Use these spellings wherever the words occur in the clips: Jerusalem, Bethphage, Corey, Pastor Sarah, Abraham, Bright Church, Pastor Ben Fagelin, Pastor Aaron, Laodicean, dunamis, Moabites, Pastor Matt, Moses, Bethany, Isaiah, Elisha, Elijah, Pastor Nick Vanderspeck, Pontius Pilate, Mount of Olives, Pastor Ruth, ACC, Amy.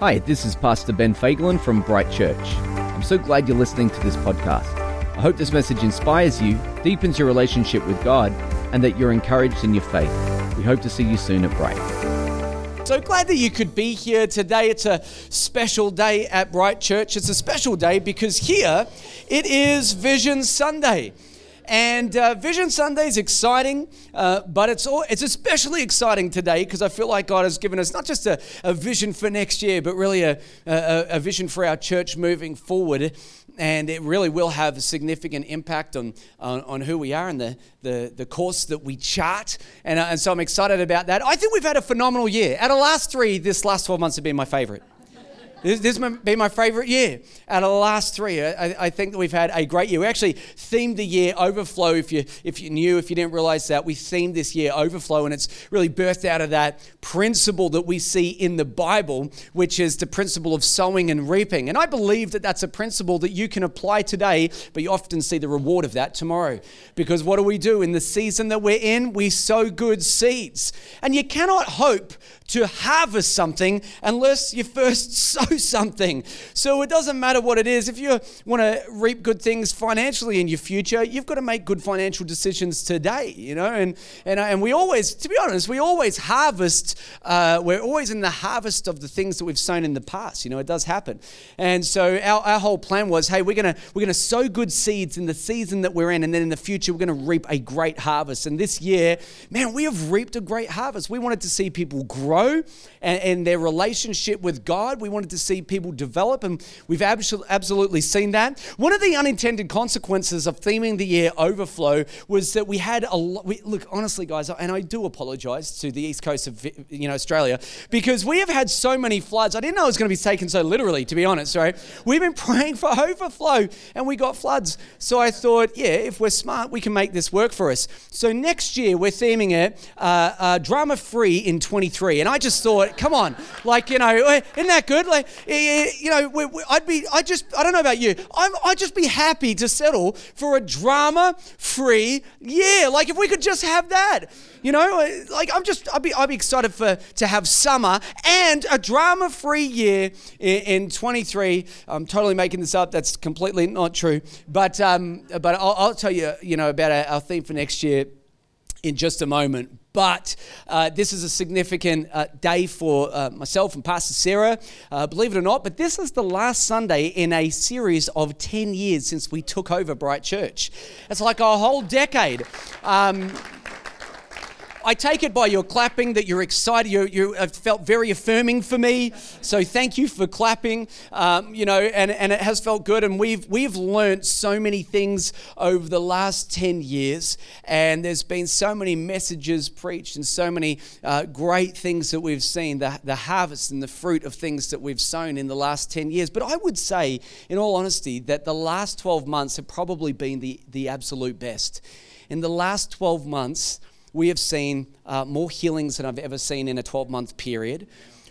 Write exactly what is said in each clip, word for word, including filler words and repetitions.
Hi, this is Pastor Ben Fagelin from Bright Church. I'm so glad you're listening to this podcast. I hope this message inspires you, deepens your relationship with God, and that you're encouraged in your faith. We hope to see you soon at Bright. So glad that you could be here today. It's a special day at Bright Church. It's a special day because here it is Vision Sunday. And uh, Vision Sunday is exciting, uh, but it's all, it's especially exciting today because I feel like God has given us not just a, a vision for next year, but really a, a, a vision for our church moving forward. And it really will have a significant impact on, on, on who we are and the, the, the course that we chart. And, uh, and so I'm excited about that. I think we've had a phenomenal year. Out of last three, this last twelve months have been my favorite. This has been my favorite year out of the last three. I, I think that we've had a great year. We actually themed the year Overflow. If you if you knew, if you didn't realize that, we themed this year Overflow, and it's really birthed out of that principle that we see in the Bible, which is the principle of sowing and reaping. And I believe that that's a principle that you can apply today, but you often see the reward of that tomorrow. Because what do we do in the season that we're in? We sow good seeds. And you cannot hope to harvest something unless you first sow something. So it doesn't matter what it is. If you want to reap good things financially in your future, you've got to make good financial decisions today, you know. And and and we always, to be honest, we always harvest. Uh, we're always in the harvest of the things that we've sown in the past. You know, it does happen. And so our, our whole plan was, hey, we're gonna we're gonna sow good seeds in the season that we're in, and then in the future we're gonna reap a great harvest. And this year, man, we have reaped a great harvest. We wanted to see people grow and, and their relationship with God. We wanted to see people develop, and we've absolutely seen that. One of the unintended consequences of theming the year Overflow was that we had a lot. Look, honestly, guys, and I do apologize to the east coast of you know Australia, because we have had so many floods. I didn't know it was going to be taken so literally, to be honest, right? We've been praying for overflow and we got floods. So I thought, yeah, if we're smart, we can make this work for us. So next year, we're theming it uh, uh, drama-free in twenty-three. And I just thought, come on, like, you know, isn't that good? Like, you know, I'd be, I just, I don't know about you. I'm, I'd just be happy to settle for a drama-free year. Like if we could just have that, you know, like I'm just, I'd be, I'd be excited for, to have summer and a drama-free year in, in twenty-three. I'm totally making this up. That's completely not true. But, um, but I'll, I'll tell you, you know, about our, our theme for next year in just a moment. But uh, this is a significant uh, day for uh, myself and Pastor Sarah, uh, believe it or not. But this is the last Sunday in a series of ten years since we took over Bright Church. It's like a whole decade. Um, I take it by your clapping that you're excited. You, you have felt very affirming for me. So thank you for clapping. Um, you know, and, and it has felt good. And we've we've learned so many things over the last ten years. And there's been so many messages preached and so many uh, great things that we've seen, the, the harvest and the fruit of things that we've sown in the last ten years. But I would say, in all honesty, that the last twelve months have probably been the, the absolute best. In the last twelve months, we have seen uh, more healings than I've ever seen in a twelve-month period.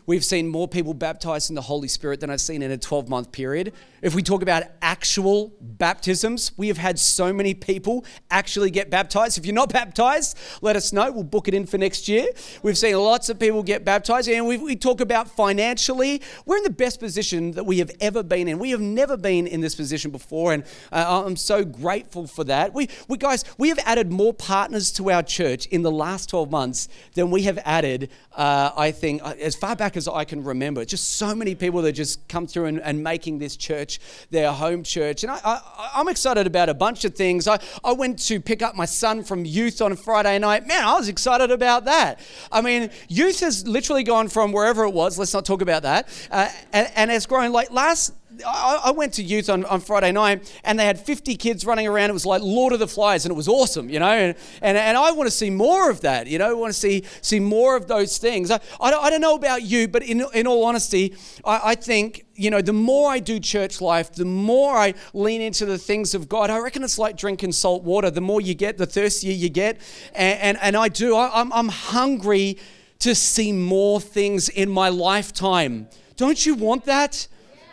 We've seen more people baptized in the Holy Spirit than I've seen in a twelve-month period. If we talk about actual baptisms, we have had so many people actually get baptized. If you're not baptized, let us know. We'll book it in for next year. We've seen lots of people get baptized. And we, we talk about financially, we're in the best position that we have ever been in. We have never been in this position before, and uh, I'm so grateful for that. We, we guys, we have added more partners to our church in the last twelve months than we have added, uh, I think, as far back as I can remember. Just so many people that just come through and, and making this church their home church. And I, I, I'm excited about a bunch of things. I, I went to pick up my son from youth on Friday night. Man, I was excited about that. I mean, youth has literally gone from wherever it was, let's not talk about that, uh, and, and it's grown. Like last, I, I went to youth on, on Friday night and they had fifty kids running around. It was like Lord of the Flies, and it was awesome, you know, and and, and I want to see more of that, you know. I want to see see more of those things. I, I, don't, I don't know about you, but in, in all honesty, I, I think, you know, the more I do church life, the more I lean into the things of God. I reckon it's like drinking salt water. The more you get, the thirstier you get, and, and, and I do. I, I'm, I'm hungry to see more things in my lifetime. Don't you want that?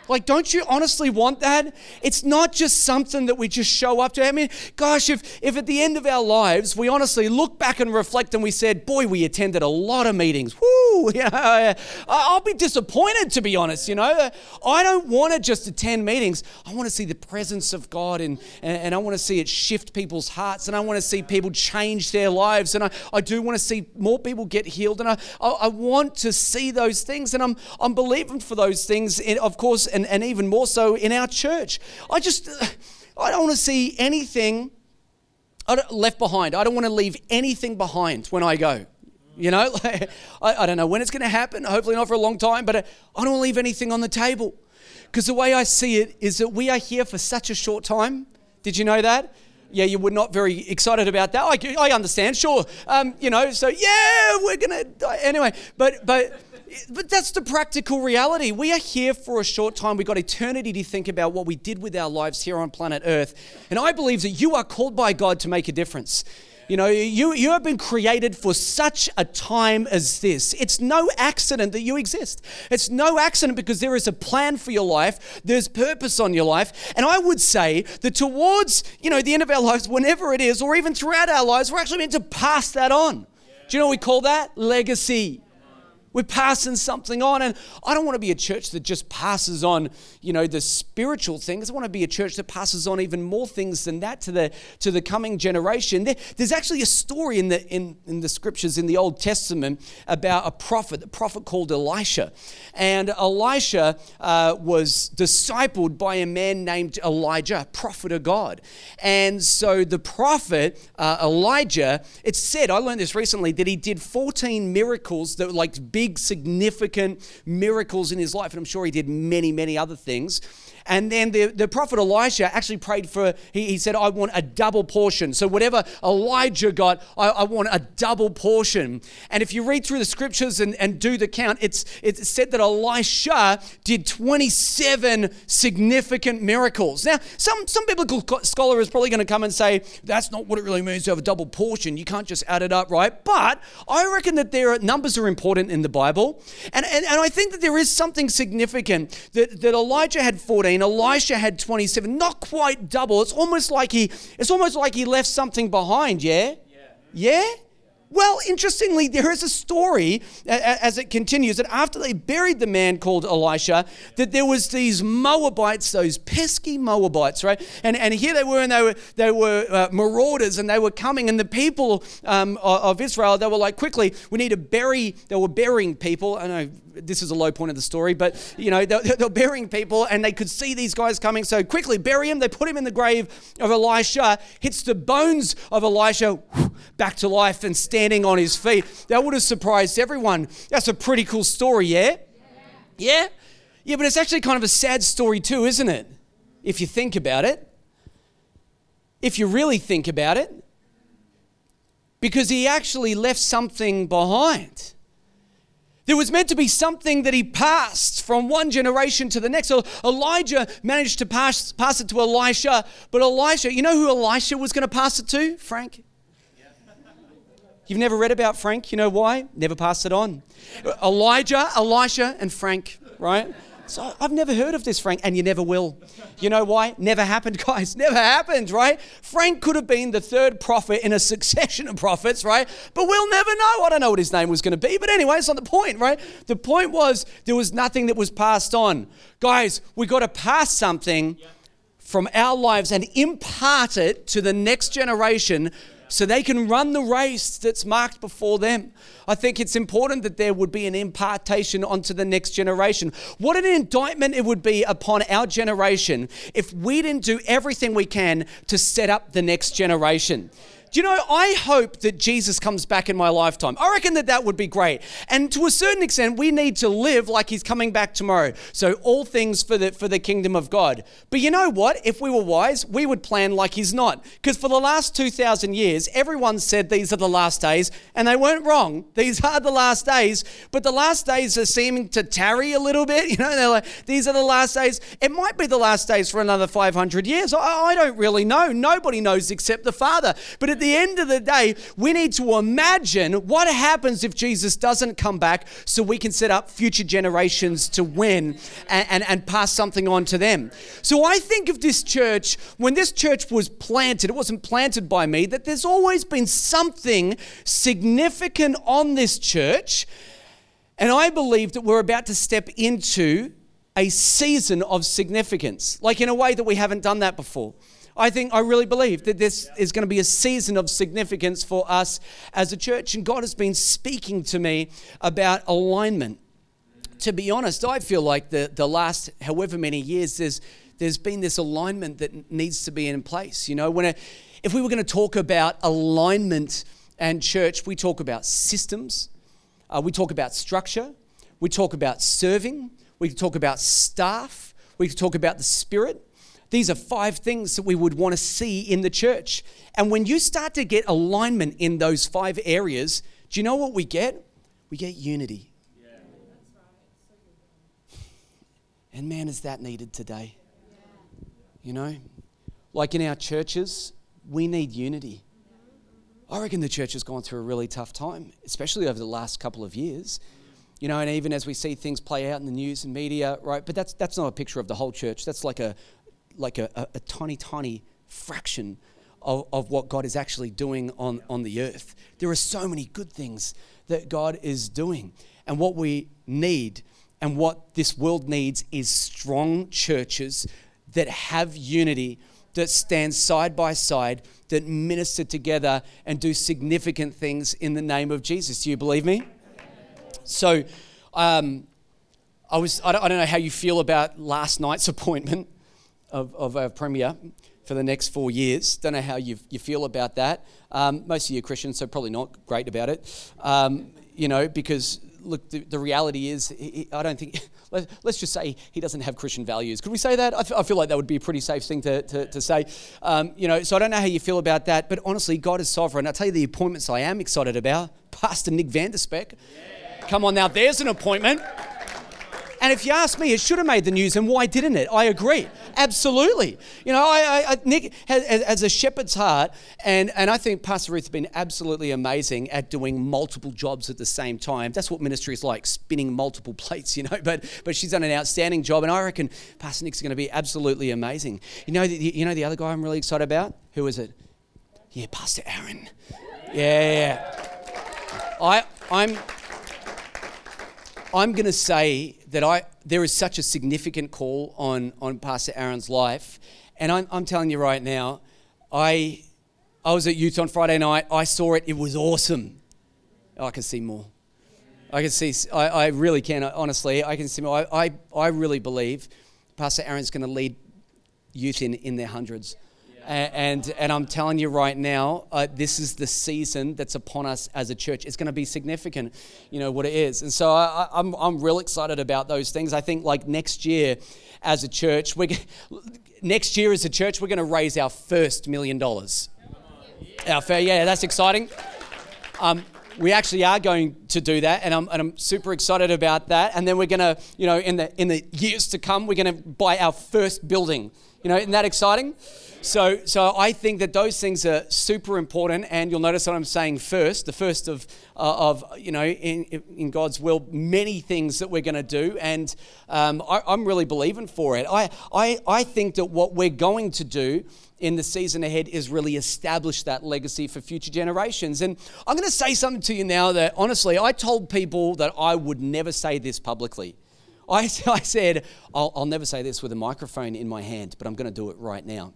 Like, don't you honestly want that? It's not just something that we just show up to. I mean, gosh, if if at the end of our lives, we honestly look back and reflect and we said, boy, we attended a lot of meetings. Woo! You know, I'll be disappointed, to be honest, you know. I don't want to just attend meetings. I want to see the presence of God, and, and, and I want to see it shift people's hearts, and I want to see people change their lives, and I, I do want to see more people get healed, and I, I, I want to see those things, and I'm, I'm believing for those things, and of course, And, and even more so in our church. I just, I don't want to see anything left behind. I don't want to leave anything behind when I go. You know, I, I don't know when it's going to happen. Hopefully not for a long time, but I don't want to leave anything on the table. Because the way I see it is that we are here for such a short time. Did you know that? Yeah, you were not very excited about that. I, I understand, sure. Um, you know, so yeah, we're going to die. Anyway, but but... But that's the practical reality. We are here for a short time. We've got eternity to think about what we did with our lives here on planet Earth. And I believe that you are called by God to make a difference. You know, you, you have been created for such a time as this. It's no accident that you exist. It's no accident because there is a plan for your life. There's purpose on your life. And I would say that towards, you know, the end of our lives, whenever it is, or even throughout our lives, we're actually meant to pass that on. Do you know what we call that? Legacy. We're passing something on, and I don't want to be a church that just passes on, you know, the spiritual things. I want to be a church that passes on even more things than that to the to the coming generation. There, there's actually a story in the in, in the scriptures in the Old Testament about a prophet, a prophet called Elisha, and Elisha uh, was discipled by a man named Elijah, prophet of God, and so the prophet uh, Elijah, it's said, I learned this recently, that he did fourteen miracles that were like big. Big, significant miracles in his life, and I'm sure he did many, many other things. And then the, the prophet Elisha actually prayed for, he, he said, I want a double portion. So whatever Elijah got, I, I want a double portion. And if you read through the scriptures and, and do the count, it's it's said that Elisha did twenty-seven significant miracles. Now, some, some biblical scholar is probably going to come and say, that's not what it really means to have a double portion. You can't just add it up, right? But I reckon that there are, numbers are important in the Bible. And, and, and I think that there is something significant that, that Elijah had fourteen. Elisha had twenty-seven, not quite double. It's almost like he, it's almost like he left something behind, yeah? Yeah? yeah? Well, interestingly, there is a story as it continues that after they buried the man called Elisha, that there was these Moabites, those pesky Moabites, right? And and here they were, and they were they were uh, marauders, and they were coming, and the people um, of Israel, they were like, quickly, we need to bury. They were burying people. I know this is a low point of the story, but you know they were burying people, and they could see these guys coming, so quickly bury him. They put him in the grave of Elisha. Hits the bones of Elisha, back to life and standing on his feet. That would have surprised everyone. That's a pretty cool story, yeah? Yeah? Yeah, yeah, but it's actually kind of a sad story too, isn't it? If you think about it. If you really think about it. Because he actually left something behind. There was meant to be something that he passed from one generation to the next. So Elijah managed to pass, pass it to Elisha. But Elisha, you know who Elisha was going to pass it to? Frank? You've never read about Frank, you know why? Never passed it on. Elijah, Elisha, and Frank, right? So I've never heard of this Frank, and you never will. You know why? Never happened, guys. Never happened, right? Frank could have been the third prophet in a succession of prophets, right? But we'll never know. I don't know what his name was going to be, but anyway, it's not the point, right? The point was there was nothing that was passed on. Guys, we got to pass something from our lives and impart it to the next generation so they can run the race that's marked before them. I think it's important that there would be an impartation onto the next generation. What an indictment it would be upon our generation if we didn't do everything we can to set up the next generation. Do you know, I hope that Jesus comes back in my lifetime. I reckon that that would be great. And to a certain extent, we need to live like he's coming back tomorrow. So all things for the for the kingdom of God. But you know what? If we were wise, we would plan like he's not. Because for the last two thousand years, everyone said these are the last days. And they weren't wrong. These are the last days. But the last days are seeming to tarry a little bit. You know, they're like, these are the last days. It might be the last days for another five hundred years. I, I don't really know. Nobody knows except the Father. But at the the end of the day, we need to imagine what happens if Jesus doesn't come back so we can set up future generations to win and, and, and pass something on to them. So I think of this church, when this church was planted, it wasn't planted by me, that there's always been something significant on this church. And I believe that we're about to step into a season of significance, like in a way that we haven't done that before. I think, I really believe that this is going to be a season of significance for us as a church. And God has been speaking to me about alignment. To be honest, I feel like the, the last however many years, there's there's been this alignment that needs to be in place. You know, when a, if we were going to talk about alignment and church, we talk about systems. Uh, we talk about structure, we talk about serving, we talk about staff, we talk about the spirit. These are five things that we would want to see in the church. And when you start to get alignment in those five areas, do you know what we get? We get unity. Yeah. And man, is that needed today. Yeah. You know, like in our churches, we need unity. I reckon the church has gone through a really tough time, especially over the last couple of years. You know, and even as we see things play out in the news and media, right? But that's that's not a picture of the whole church. That's like a like a, a, a tiny, tiny fraction of, of what God is actually doing on, on the earth. There are so many good things that God is doing. And what we need and what this world needs is strong churches that have unity, that stand side by side, that minister together and do significant things in the name of Jesus. Do you believe me? So um, I was I don't, I don't know how you feel about last night's appointment of, of our premier for the next four years. Don't know how you you feel about that. Um, most of you are Christians, so probably not great about it. Um, you know, because look, the, the reality is, he, I don't think... Let's just say he doesn't have Christian values. Could we say that? I, f- I feel like that would be a pretty safe thing to, to, to say. Um, you know, so I don't know how you feel about that, but honestly, God is sovereign. I'll tell you the appointments I am excited about. Pastor Nick Vanderspeck. Yeah. Come on now, there's an appointment. And if you ask me, it should have made the news, and why didn't it? I agree, absolutely. You know, I, I, Nick has, has a shepherd's heart, and, and I think Pastor Ruth has been absolutely amazing at doing multiple jobs at the same time. That's what ministry is like, spinning multiple plates, you know, but but she's done an outstanding job, and I reckon Pastor Nick's going to be absolutely amazing. You know, the, you know the other guy I'm really excited about? Who is it? Yeah, Pastor Aaron. Yeah. I, I'm... I'm going to say that I there is such a significant call on, on Pastor Aaron's life. And I'm, I'm telling you right now, I I was at youth on Friday night. I saw it. It was awesome. I can see more. I can see. I, I really can. Honestly, I can see more. I, I, I really believe Pastor Aaron's going to lead youth in, in their hundreds. And, and I'm telling you right now, uh, this is the season that's upon us as a church. It's going to be significant, you know, what it is. And so I, I'm I'm real excited about those things. I think like next year as a church, we're, next year as a church, we're going to raise our first million dollars. Our fair, yeah, that's exciting. Um, we actually are going to do that, and I'm and I'm super excited about that. And then we're going to, you know, in the in the years to come, we're going to buy our first building. You know, isn't that exciting? So so I think that those things are super important, and you'll notice that I'm saying first, the first of, uh, of you know, in, in God's will, many things that we're going to do, and um, I, I'm really believing for it. I, I, I think that what we're going to do in the season ahead is really establish that legacy for future generations. And I'm going to say something to you now that, honestly, I told people that I would never say this publicly. I, I said, I'll, I'll never say this with a microphone in my hand, but I'm going to do it right now.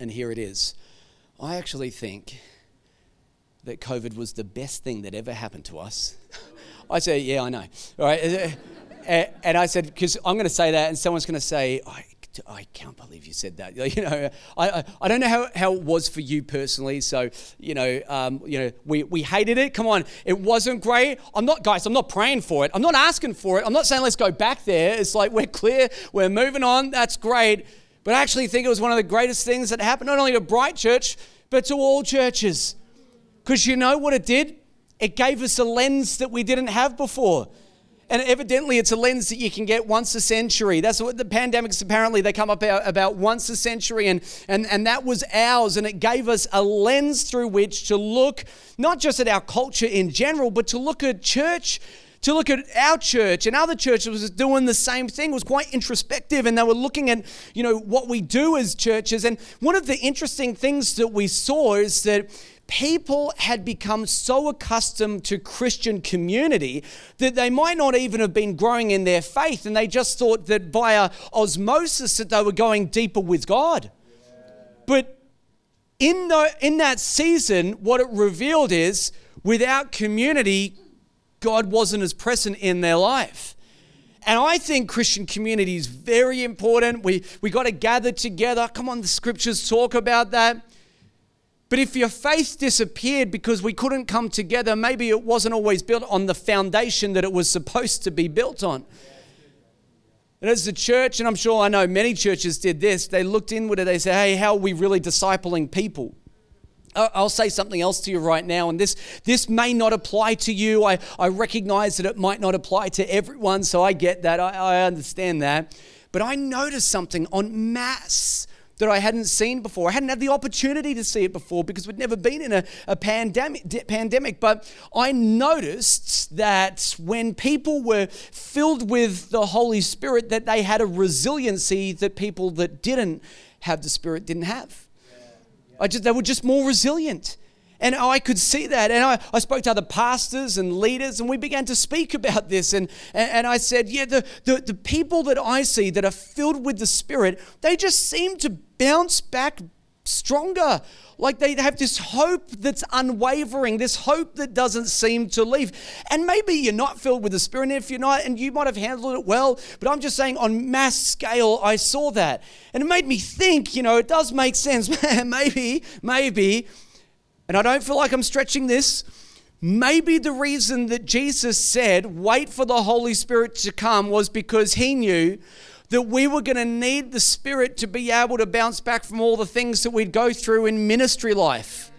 And here it is. I actually think that COVID was the best thing that ever happened to us. I said, yeah, I know. All right. And I said, because I'm going to say that and someone's going to say, I, I can't believe you said that. You know, I, I, I don't know how, how it was for you personally. So, you know, um, you know, we, we hated it. Come on. It wasn't great. I'm not, guys, I'm not praying for it. I'm not asking for it. I'm not saying let's go back there. It's like we're clear. We're moving on. That's great. But I actually think it was one of the greatest things that happened, not only to Bright Church, but to all churches. Because you know what it did? It gave us a lens that we didn't have before. And evidently, it's a lens that you can get once a century. That's what the pandemics, apparently, they come up about once a century. And, and, and that was ours. And it gave us a lens through which to look, not just at our culture in general, but to look at church, to look at our church. And other churches was doing the same thing. It was quite introspective. And they were looking at, you know, what we do as churches. And one of the interesting things that we saw is that people had become so accustomed to Christian community that they might not even have been growing in their faith, and they just thought that via osmosis that they were going deeper with God. But in the, in that season, what it revealed is without community, God wasn't as present in their life. And I think Christian community is very important. We, we got to gather together. Come on, the scriptures talk about that. But if your faith disappeared because we couldn't come together, maybe it wasn't always built on the foundation that it was supposed to be built on. And as the church, and I'm sure I know many churches did this, they looked inward and they said, hey, how are we really discipling people? I'll say something else to you right now, and this this may not apply to you. I, I recognize that it might not apply to everyone, so I get that. I, I understand that. But I noticed something en masse that I hadn't seen before. I hadn't had the opportunity to see it before because we'd never been in a, a pandemic, pandemic. But I noticed that when people were filled with the Holy Spirit, that they had a resiliency that people that didn't have the Spirit didn't have. Yeah. Yeah. I just, they were just more resilient. And I could see that. And I, I spoke to other pastors and leaders, and we began to speak about this. And, and, and I said, yeah, the, the, the people that I see that are filled with the Spirit, they just seem to bounce back stronger. Like they have this hope that's unwavering, this hope that doesn't seem to leave. And maybe you're not filled with the Spirit, and if you're not, and you might have handled it well, but I'm just saying on mass scale, I saw that. And it made me think, you know, it does make sense. maybe, maybe... and I don't feel like I'm stretching this, maybe the reason that Jesus said, wait for the Holy Spirit to come, was because he knew that we were going to need the Spirit to be able to bounce back from all the things that we'd go through in ministry life.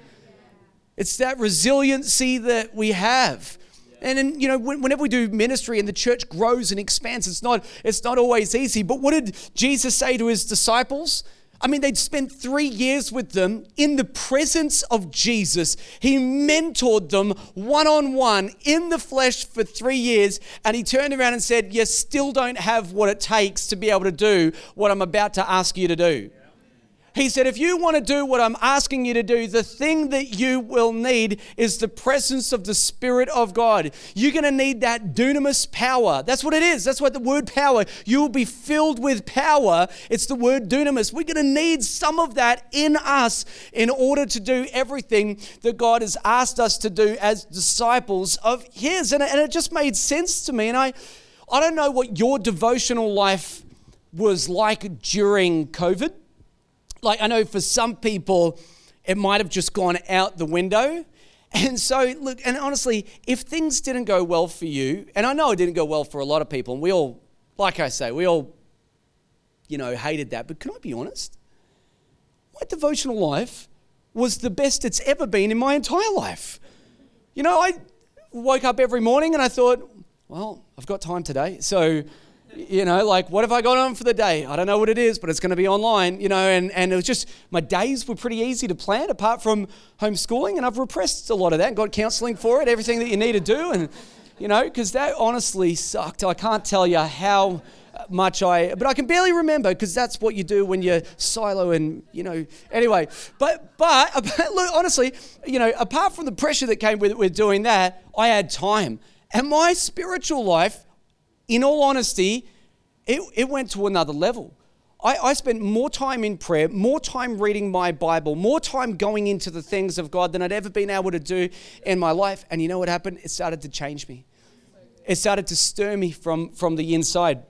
It's that resiliency that we have. And, in, you know, whenever we do ministry and the church grows and expands, it's not, it's not always easy. But what did Jesus say to his disciples? I mean, they'd spent three years with them in the presence of Jesus. He mentored them one-on-one in the flesh for three years. And he turned around and said, you still don't have what it takes to be able to do what I'm about to ask you to do. He said, if you want to do what I'm asking you to do, the thing that you will need is the presence of the Spirit of God. You're going to need that dunamis power. That's what it is. That's what the word power. You will be filled with power. It's the word dunamis. We're going to need some of that in us in order to do everything that God has asked us to do as disciples of his. And it just made sense to me. And I, I don't know what your devotional life was like during COVID. Like, I know for some people, it might have just gone out the window. And so, look, and honestly, if things didn't go well for you, and I know it didn't go well for a lot of people, and we all, like I say, we all, you know, hated that. But can I be honest? My devotional life was the best it's ever been in my entire life. You know, I woke up every morning and I thought, well, I've got time today. So... you know, like, what have I got on for the day? I don't know what it is, but it's going to be online, you know, and, and it was just, my days were pretty easy to plan apart from homeschooling, and I've repressed a lot of that and got counseling for it, everything that you need to do, and, you know, because that honestly sucked. I can't tell you how much I, but I can barely remember because that's what you do when you're silo and, you know, anyway, but, but, look, honestly, you know, apart from the pressure that came with, with doing that, I had time, and my spiritual life, in all honesty, it, it went to another level. I, I spent more time in prayer, more time reading my Bible, more time going into the things of God than I'd ever been able to do in my life. And you know what happened? It started to change me. It started to stir me from, from the inside.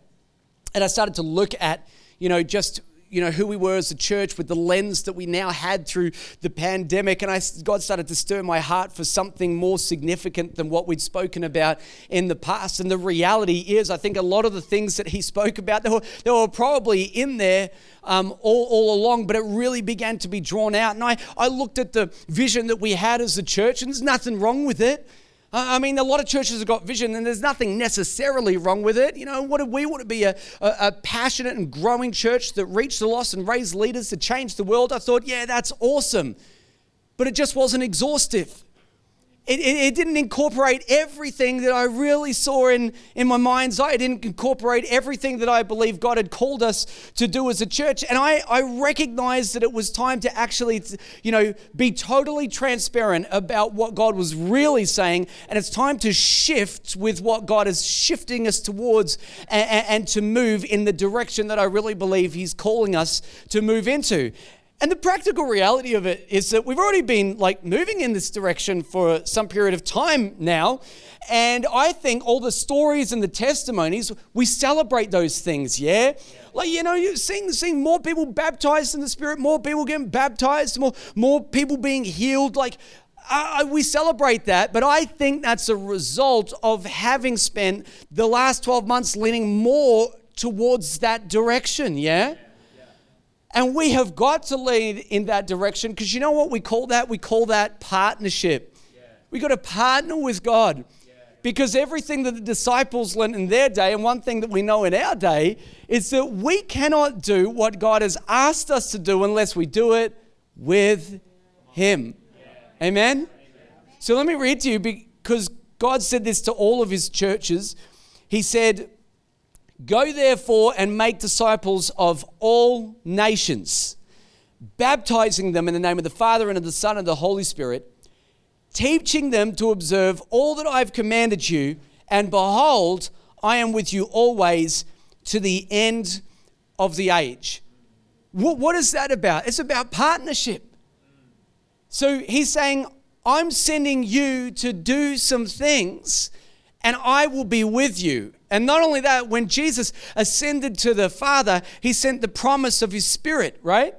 And I started to look at, you know, just... you know, who we were as a church with the lens that we now had through the pandemic. And I, God started to stir my heart for something more significant than what we'd spoken about in the past. And the reality is, I think a lot of the things that he spoke about, they were, they were probably in there um, all, all along, but it really began to be drawn out. And I, I looked at the vision that we had as a church, and there's nothing wrong with it. I mean, a lot of churches have got vision, and there's nothing necessarily wrong with it. You know, what do we want to be? A, a, a passionate and growing church that reached the lost and raised leaders to change the world. I thought, yeah, that's awesome. But it just wasn't exhaustive. It, it, it didn't incorporate everything that I really saw in, in my mind's eye. It didn't incorporate everything that I believe God had called us to do as a church. And I, I recognized that it was time to actually, you know, be totally transparent about what God was really saying. And it's time to shift with what God is shifting us towards and, and to move in the direction that I really believe He's calling us to move into. And the practical reality of it is that we've already been like moving in this direction for some period of time now. And I think all the stories and the testimonies, we celebrate those things, yeah? Like, you know, you're seeing, seeing more people baptized in the Spirit, more people getting baptized, more, more people being healed. Like, uh, we celebrate that, but I think that's a result of having spent the last twelve months leaning more towards that direction, yeah? And we have got to lead in that direction because you know what we call that? We call that partnership. Yeah. We've got to partner with God yeah. because everything that the disciples learned in their day, and one thing that we know in our day, is that we cannot do what God has asked us to do unless we do it with Him. Yeah. Amen? Amen? So let me read to you because God said this to all of His churches. He said, "Go therefore and make disciples of all nations, baptizing them in the name of the Father and of the Son and the Holy Spirit, teaching them to observe all that I've commanded you. And behold, I am with you always to the end of the age." What, what is that about? It's about partnership. So He's saying, I'm sending you to do some things and I will be with you. And not only that, when Jesus ascended to the Father, He sent the promise of His Spirit, right?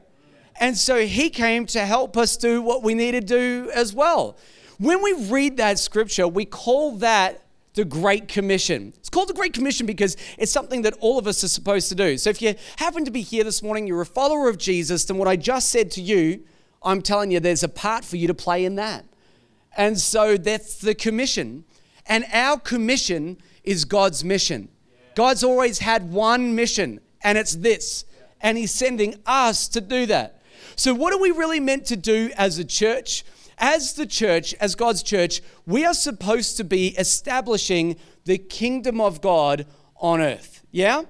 And so He came to help us do what we need to do as well. When we read that scripture, we call that the Great Commission. It's called the Great Commission because it's something that all of us are supposed to do. So if you happen to be here this morning, you're a follower of Jesus, then what I just said to you, I'm telling you, there's a part for you to play in that. And so that's the commission. And our commission is God's mission. God's always had one mission, and it's this. And He's sending us to do that. So what are we really meant to do as a church? As the church, as God's church, we are supposed to be establishing the kingdom of God on earth. Yeah?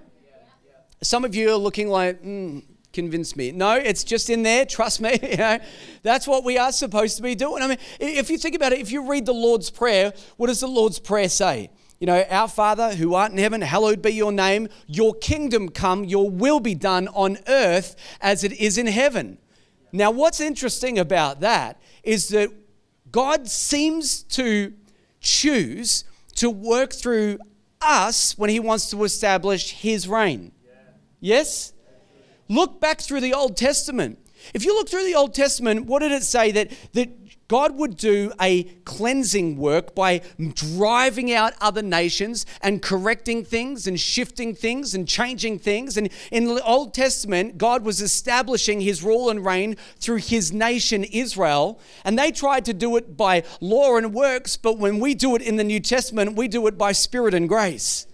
Some of you are looking like, mm, convince me. No, it's just in there. Trust me. You know, that's what we are supposed to be doing. I mean, if you think about it, if you read the Lord's Prayer, what does the Lord's Prayer say? You know, our Father who art in heaven, hallowed be your name. Your kingdom come, your will be done on earth as it is in heaven. Now, what's interesting about that is that God seems to choose to work through us when He wants to establish His reign. Yes? Look back through the Old Testament. If you look through the Old Testament, what did it say that, that God would do a cleansing work by driving out other nations and correcting things and shifting things and changing things? And in the Old Testament, God was establishing His rule and reign through His nation, Israel. And they tried to do it by law and works, but when we do it in the New Testament, we do it by Spirit and grace.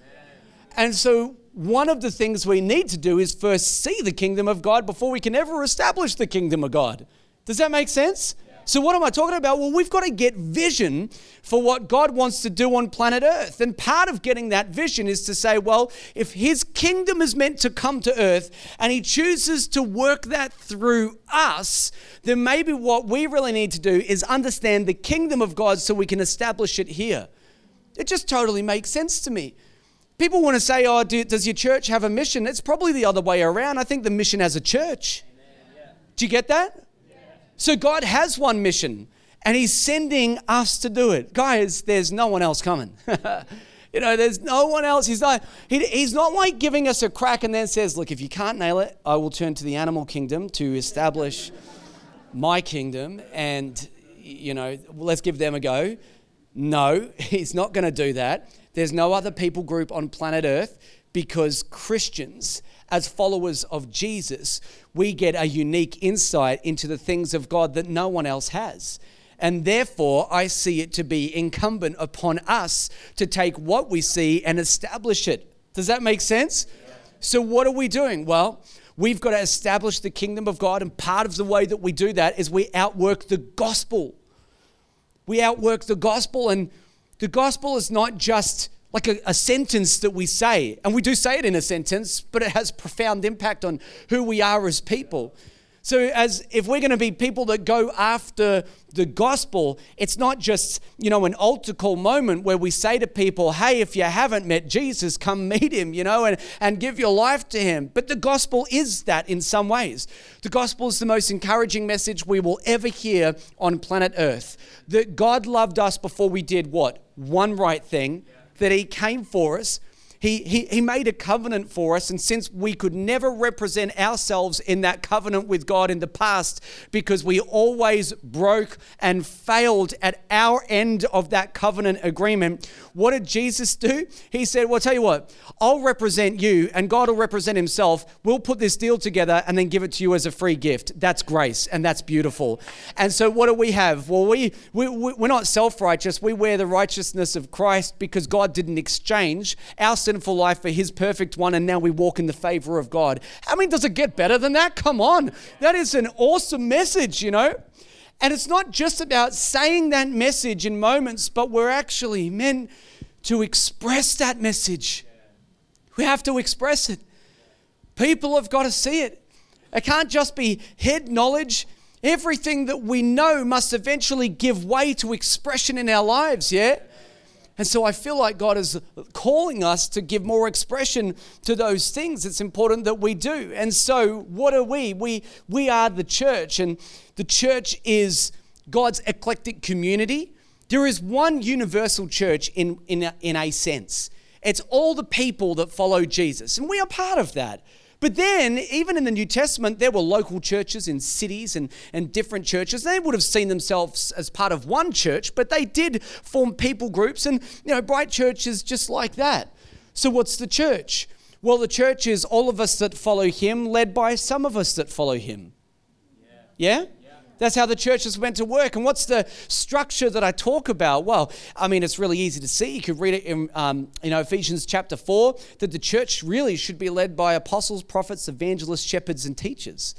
And so one of the things we need to do is first see the kingdom of God before we can ever establish the kingdom of God. Does that make sense? Yeah. So what am I talking about? Well, we've got to get vision for what God wants to do on planet Earth. And part of getting that vision is to say, well, if His kingdom is meant to come to earth and He chooses to work that through us, then maybe what we really need to do is understand the kingdom of God so we can establish it here. It just totally makes sense to me. People want to say, oh, do, does your church have a mission? It's probably the other way around. I think the mission has a church. Yeah. Do you get that? Yeah. So God has one mission and He's sending us to do it. Guys, there's no one else coming. You know, there's no one else. He's not, he, he's not like giving us a crack and then says, look, if you can't nail it, I will turn to the animal kingdom to establish my kingdom and, you know, let's give them a go. No, He's not going to do that. There's no other people group on planet Earth because Christians, as followers of Jesus, we get a unique insight into the things of God that no one else has. and therefore I see it to be incumbent upon us to take what we see and establish it. Does that make sense? Yeah. So what are we doing? Well, we've got to establish the kingdom of God, and part of the way that we do that is we outwork the gospel. We outwork the gospel, and the gospel is not just like a, a sentence that we say, and we do say it in a sentence, but it has profound impact on who we are as people. So as if we're going to be people that go after the gospel, it's not just, you know, an altar call moment where we say to people, hey, if you haven't met Jesus, come meet him, you know, and, and give your life to him. But the gospel is that in some ways. The gospel is the most encouraging message we will ever hear on planet Earth. That God loved us before we did what? One right thing. That he came for us. He, he, he made a covenant for us, and since we could never represent ourselves in that covenant with God in the past because we always broke and failed at our end of that covenant agreement, what did Jesus do? He said, well, tell you what, I'll represent you and God will represent himself. We'll put this deal together and then give it to you as a free gift. That's grace, and that's beautiful. And so what do we have? Well, we, we, we're not self-righteous. We wear the righteousness of Christ because God didn't exchange our sin for life for his perfect one, and now we walk in the favor of God. I mean, does it get better than that? Come on. That is an awesome message, you know? And it's not just about saying that message in moments, but we're actually meant to express that message. We have to express it. People have got to see it. It can't just be head knowledge. Everything that we know must eventually give way to expression in our lives, yeah? And so I feel like God is calling us to give more expression to those things. It's important that we do. And so what are we? We we are the church, and the church is God's eclectic community. There is one universal church in, in, a, in a sense. It's all the people that follow Jesus, and we are part of that. But then, even in the New Testament, there were local churches in cities and, and different churches. They would have seen themselves as part of one church, but they did form people groups. And, you know, Bright Church is just like that. So what's the church? Well, the church is all of us that follow him, led by some of us that follow him. Yeah? Yeah? That's how the church is meant to work. And what's the structure that I talk about? Well, I mean, it's really easy to see. You could read it in um, you know, Ephesians chapter four, that the church really should be led by apostles, prophets, evangelists, shepherds, and teachers.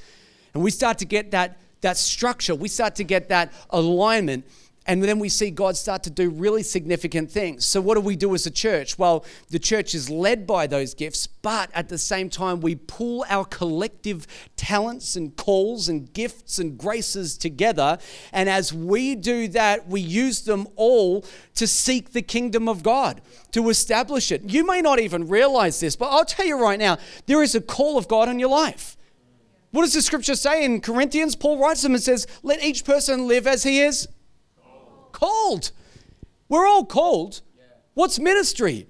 And we start to get that, that structure. We start to get that alignment. And then we see God start to do really significant things. So what do we do as a church? Well, the church is led by those gifts, but at the same time, we pull our collective talents and calls and gifts and graces together. And as we do that, we use them all to seek the kingdom of God, to establish it. You may not even realize this, but I'll tell you right now, there is a call of God on your life. What does the scripture say in Corinthians? Paul writes them and says, let each person live as he is called. We're all called. What's ministry?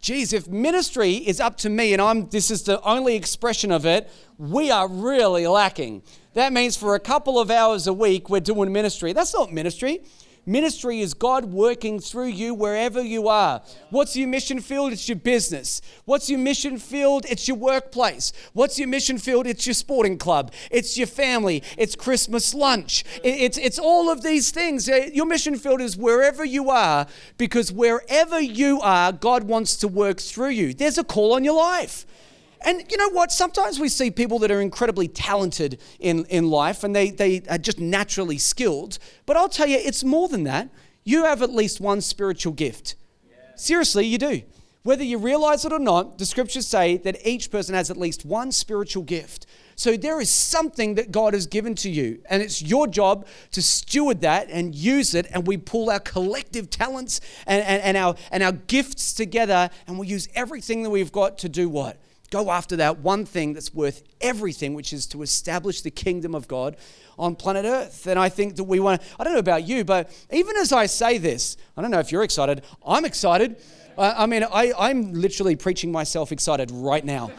Geez, if ministry is up to me and I'm this is the only expression of it, we are really lacking. That means for a couple of hours a week we're doing ministry. That's not ministry. Ministry is God working through you wherever you are. What's your mission field? It's your business. What's your mission field? It's your workplace. What's your mission field? It's your sporting club. It's your family. It's Christmas lunch. It's, it's all of these things. Your mission field is wherever you are, because wherever you are, God wants to work through you. There's a call on your life. And you know what? Sometimes we see people that are incredibly talented in, in life, and they, they are just naturally skilled. But I'll tell you, it's more than that. You have at least one spiritual gift. Yeah. Seriously, you do. Whether you realize it or not, the scriptures say that each person has at least one spiritual gift. So there is something that God has given to you, and it's your job to steward that and use it. And we pull our collective talents and, and, and, our, and our gifts together, and we use everything that we've got to do what? Go after that one thing that's worth everything, which is to establish the kingdom of God on planet Earth. And I think that we want to, I don't know about you, but even as I say this, I don't know if you're excited. I'm excited. I, I mean, I, I'm literally preaching myself excited right now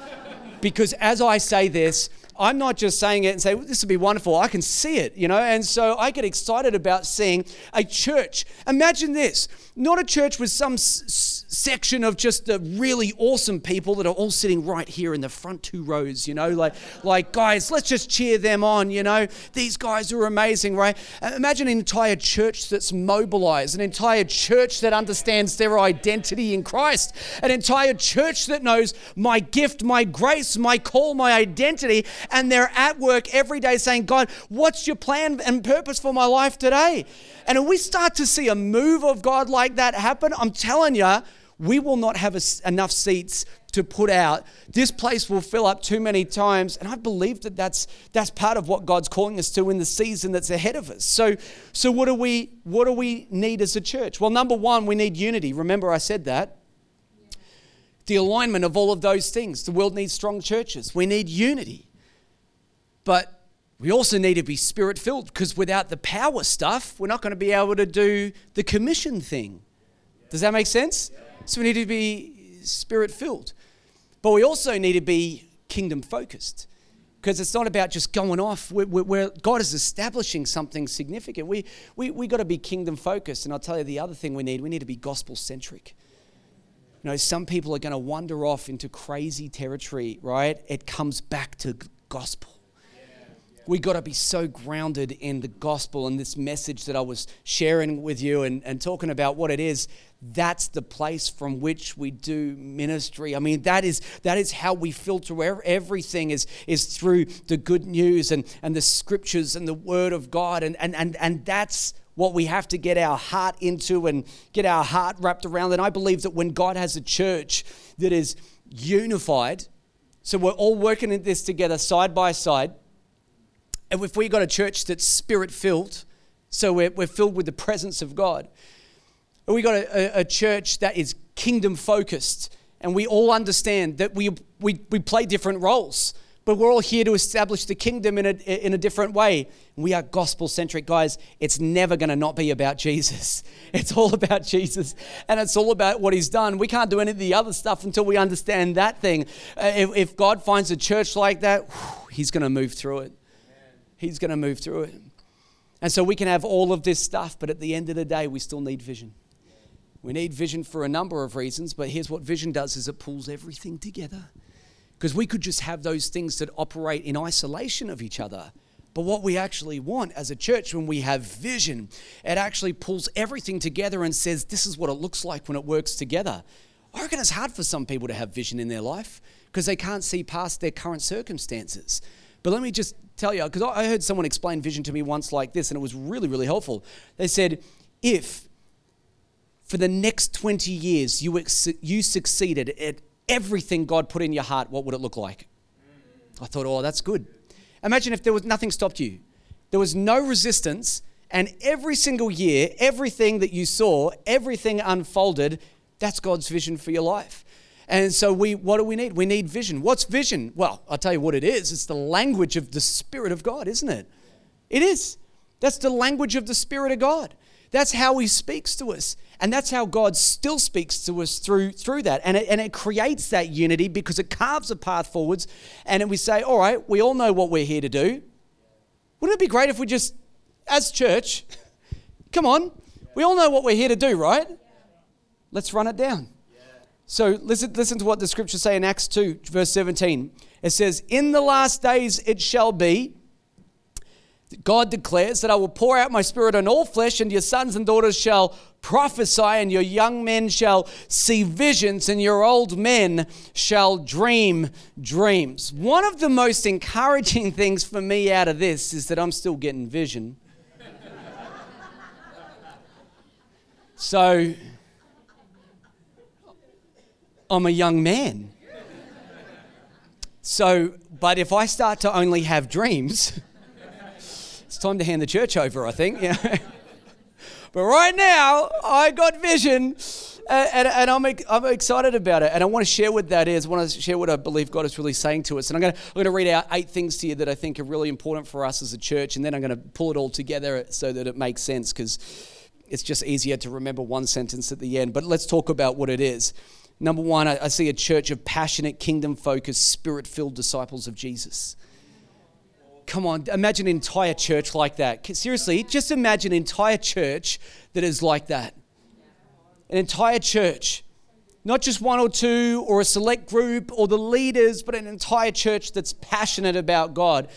because as I say this, I'm not just saying it and say, well, this would be wonderful. I can see it, you know. And so I get excited about seeing a church. Imagine this, not a church with some s- s- section of just the really awesome people that are all sitting right here in the front two rows, you know, like, like guys, let's just cheer them on, you know. These guys are amazing, right? Imagine an entire church that's mobilized, an entire church that understands their identity in Christ, an entire church that knows my gift, my grace, my call, my identity, and they're at work every day saying, God, what's your plan and purpose for my life today? And if we start to see a move of God like that happen, I'm telling you, we will not have enough seats to put out. This place will fill up too many times. And I believe that that's, that's part of what God's calling us to in the season that's ahead of us. So, so what do we, what do we need as a church? Well, number one, we need unity. Remember I said that. The alignment of all of those things. The world needs strong churches. We need unity. But we also need to be spirit-filled, because without the power stuff, we're not going to be able to do the commission thing. Does that make sense? So we need to be spirit-filled. But we also need to be kingdom-focused, because it's not about just going off. We're, we're, God is establishing something significant. We we we got to be kingdom-focused. And I'll tell you the other thing we need. We need to be gospel-centric. You know, some people are going to wander off into crazy territory, right? It comes back to gospel. We got to be so grounded in the gospel and this message that I was sharing with you and, and talking about what it is. That's the place from which we do ministry. I mean, that is that is how we filter everything, is is through the good news and, and the scriptures and the word of God. And, and, and, and that's what we have to get our heart into and get our heart wrapped around. And I believe that when God has a church that is unified, so we're all working in this together side by side, and if we got a church that's spirit-filled, so we're, we're filled with the presence of God, and we got a, a church that is kingdom-focused, and we all understand that we, we we play different roles, but we're all here to establish the kingdom in a in a different way. We are gospel-centric, guys. It's never going to not be about Jesus. It's all about Jesus, and it's all about what he's done. We can't do any of the other stuff until we understand that thing. Uh, if, if God finds a church like that, whew, he's going to move through it. He's going to move through it. And so we can have all of this stuff, but at the end of the day, we still need vision. We need vision for a number of reasons, but here's what vision does, is it pulls everything together. Because we could just have those things that operate in isolation of each other. But what we actually want as a church, when we have vision, it actually pulls everything together and says, this is what it looks like when it works together. I reckon it's hard for some people to have vision in their life because they can't see past their current circumstances. But let me just tell you, because I heard someone explain vision to me once like this, and it was really, really helpful. They said, if for the next twenty years you ex- you succeeded at everything God put in your heart, what would it look like? I thought, oh, that's good. Imagine if there was nothing stopped you. There was no resistance, and every single year, everything that you saw, everything unfolded, that's God's vision for your life. And so we, what do we need? We need vision. What's vision? Well, I'll tell you what it is. It's the language of the Spirit of God, isn't it? It is. That's the language of the Spirit of God. That's how he speaks to us. And that's how God still speaks to us through through that. And it, and it creates that unity because it carves a path forwards. And we say, all right, we all know what we're here to do. Wouldn't it be great if we just, as church, come on, we all know what we're here to do, right? Let's run it down. So listen, listen to what the scriptures say in Acts two, verse seventeen. It says, in the last days it shall be, God declares, that I will pour out my spirit on all flesh, and your sons and daughters shall prophesy, and your young men shall see visions, and your old men shall dream dreams. One of the most encouraging things for me out of this is that I'm still getting vision. So I'm a young man. So, but if I start to only have dreams, it's time to hand the church over, I think. Yeah. But right now, I got vision, and, and, and I'm I'm excited about it. And I want to share what that is. I want to share what I believe God is really saying to us. And I'm going to, I'm going to read out eight things to you that I think are really important for us as a church. And then I'm going to pull it all together so that it makes sense, because it's just easier to remember one sentence at the end. But let's talk about what it is. Number one, I see a church of passionate, kingdom-focused, spirit-filled disciples of Jesus. Come on, imagine an entire church like that. Seriously, just imagine an entire church that is like that. An entire church. Not just one or two or a select group or the leaders, but an entire church that's passionate about God.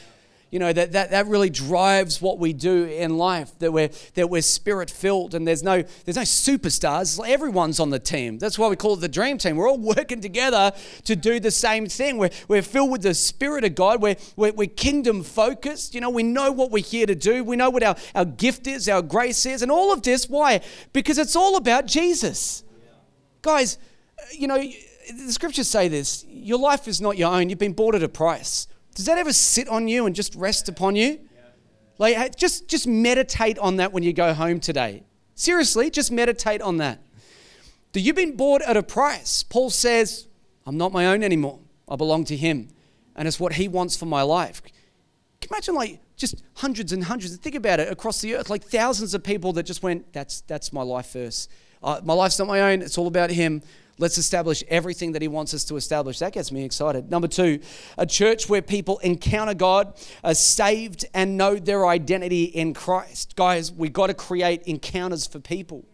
You know, that, that, that really drives what we do in life, that we're, that we're spirit-filled and there's no there's no superstars. Everyone's on the team. That's why we call it the dream team. We're all working together to do the same thing. We're, we're filled with the Spirit of God. We're, we're, we're kingdom-focused. You know, we know what we're here to do. We know what our, our gift is, our grace is, and all of this. Why? Because it's all about Jesus. Yeah. Guys, you know, the scriptures say this. Your life is not your own. You've been bought at a price. Does that ever sit on you and just rest upon you? Like, just, just meditate on that when you go home today. Seriously, just meditate on that. That you've been bought at a price. Paul says, I'm not my own anymore. I belong to him. And it's what he wants for my life. Can you imagine, like, just hundreds and hundreds? Think about it, across the earth, like thousands of people that just went, that's, that's my life verse. Uh, my life's not my own. It's all about him. Let's establish everything that he wants us to establish. That gets me excited. Number two, a church where people encounter God, are saved, and know their identity in Christ. Guys, we've got to create encounters for people.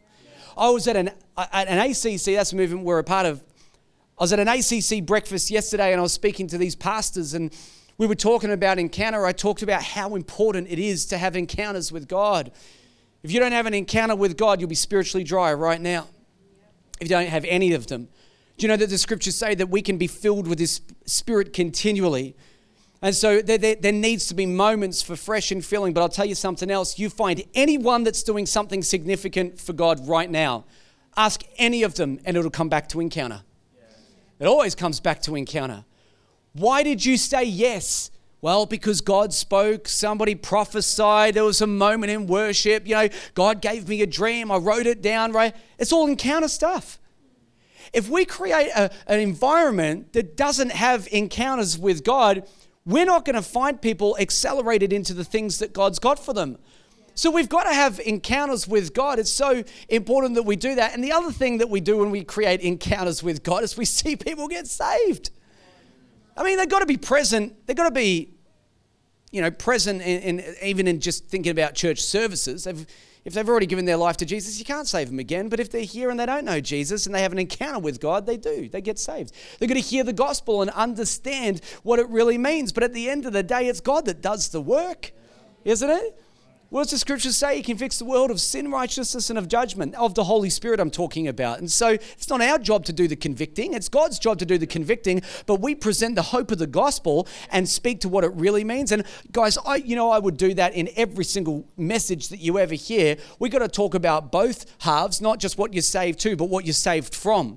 I was at an, at an A C C, that's a movement we're a part of. I was at an A C C breakfast yesterday and I was speaking to these pastors and we were talking about encounter. I talked about how important it is to have encounters with God. If you don't have an encounter with God, you'll be spiritually dry right now. If you don't have any of them. Do you know that the scriptures say that we can be filled with this Spirit continually? And so there, there, there needs to be moments for fresh and filling. But I'll tell you something else. You find anyone that's doing something significant for God right now. Ask any of them and it'll come back to encounter. It always comes back to encounter. Why did you say yes? Well, because God spoke, somebody prophesied, there was a moment in worship, you know, God gave me a dream, I wrote it down, right? It's all encounter stuff. If we create a, an environment that doesn't have encounters with God, we're not going to find people accelerated into the things that God's got for them. So we've got to have encounters with God. It's so important that we do that. And the other thing that we do when we create encounters with God is we see people get saved. I mean, they've got to be present. They've got to be, you know, present in, in, even in just thinking about church services. They've, if they've already given their life to Jesus, you can't save them again. But if they're here and they don't know Jesus and they have an encounter with God, they do. They get saved. They're going to hear the gospel and understand what it really means. But at the end of the day, it's God that does the work, isn't it? What does the scriptures say? He can fix the world of sin, righteousness, and of judgment, of the Holy Spirit I'm talking about. And so it's not our job to do the convicting. It's God's job to do the convicting, but we present the hope of the gospel and speak to what it really means. And guys, I, you know, I would do that in every single message that you ever hear. We've got to talk about both halves, not just what you're saved to, but what you're saved from.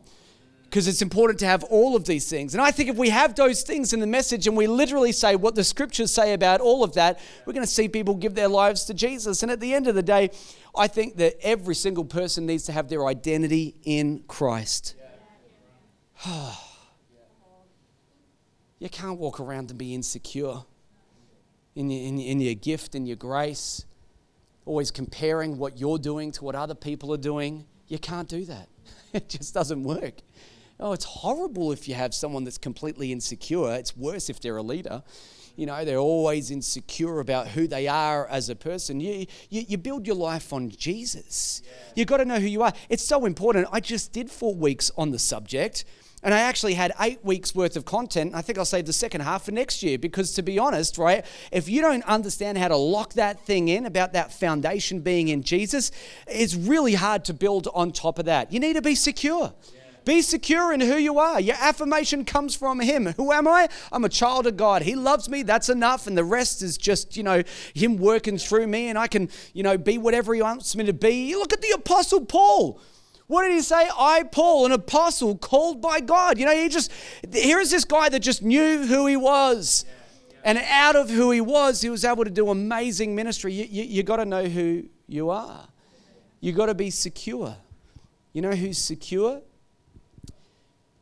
Because it's important to have all of these things. And I think if we have those things in the message and we literally say what the scriptures say about all of that, we're going to see people give their lives to Jesus. And at the end of the day, I think that every single person needs to have their identity in Christ. You can't walk around and be insecure in your, in, in your gift, in your grace, always comparing what you're doing to what other people are doing. You can't do that. It just doesn't work. Oh, it's horrible if you have someone that's completely insecure. It's worse if they're a leader. You know, they're always insecure about who they are as a person. You you, you build your life on Jesus. Yeah. You've got to know who you are. It's so important. I just did four weeks on the subject, and I actually had eight weeks worth of content. I think I'll save the second half for next year because, to be honest, right, if you don't understand how to lock that thing in about that foundation being in Jesus, it's really hard to build on top of that. You need to be secure. Yeah. Be secure in who you are. Your affirmation comes from him. Who am I? I'm a child of God. He loves me. That's enough. And the rest is just, you know, him working through me and I can, you know, be whatever he wants me to be. You look at the Apostle Paul. What did he say? I, Paul, an apostle called by God. You know, he just, here is this guy that just knew who he was. And out of who he was, he was able to do amazing ministry. You, you, you got to know who you are. You got to be secure. You know who's secure?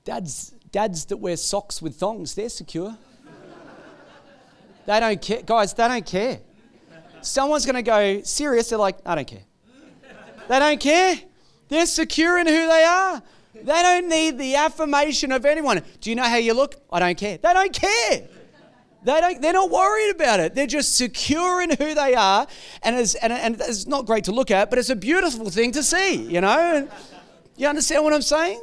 Dads, dads that wear socks with thongs, they're secure. They don't care. Guys, they don't care. Someone's going to go serious. They're like, I don't care. They don't care. They're secure in who they are. They don't need the affirmation of anyone. Do you know how you look? I don't care. They don't care. They don't, they're not worried about it. They're just secure in who they are. And it's, and, and it's not great to look at, but it's a beautiful thing to see, you know. And you understand what I'm saying?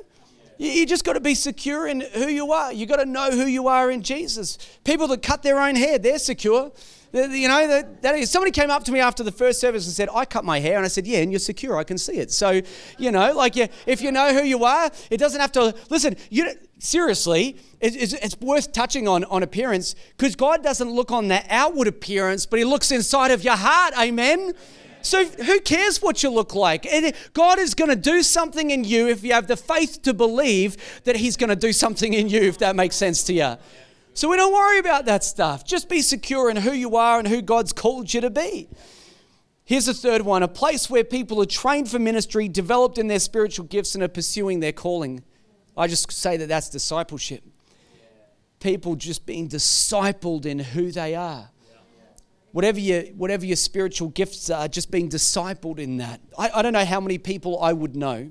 You, you just got to be secure in who you are. You got to know who you are in Jesus. People that cut their own hair, they're secure. They're, you know, they're, they're, somebody came up to me after the first service and said, I cut my hair. And I said, yeah, and you're secure. I can see it. So, you know, like yeah, if you know who you are, it doesn't have to, listen, you seriously, It's, it's worth touching on, on appearance, because God doesn't look on the outward appearance, but he looks inside of your heart. Amen? Amen. So who cares what you look like? And God is going to do something in you if you have the faith to believe that he's going to do something in you, if that makes sense to you. So we don't worry about that stuff. Just be secure in who you are and who God's called you to be. Here's the third one, a place where people are trained for ministry, developed in their spiritual gifts, and are pursuing their calling. I just say that that's discipleship. People just being discipled in who they are. Whatever your, whatever your spiritual gifts are, just being discipled in that. I, I don't know how many people I would know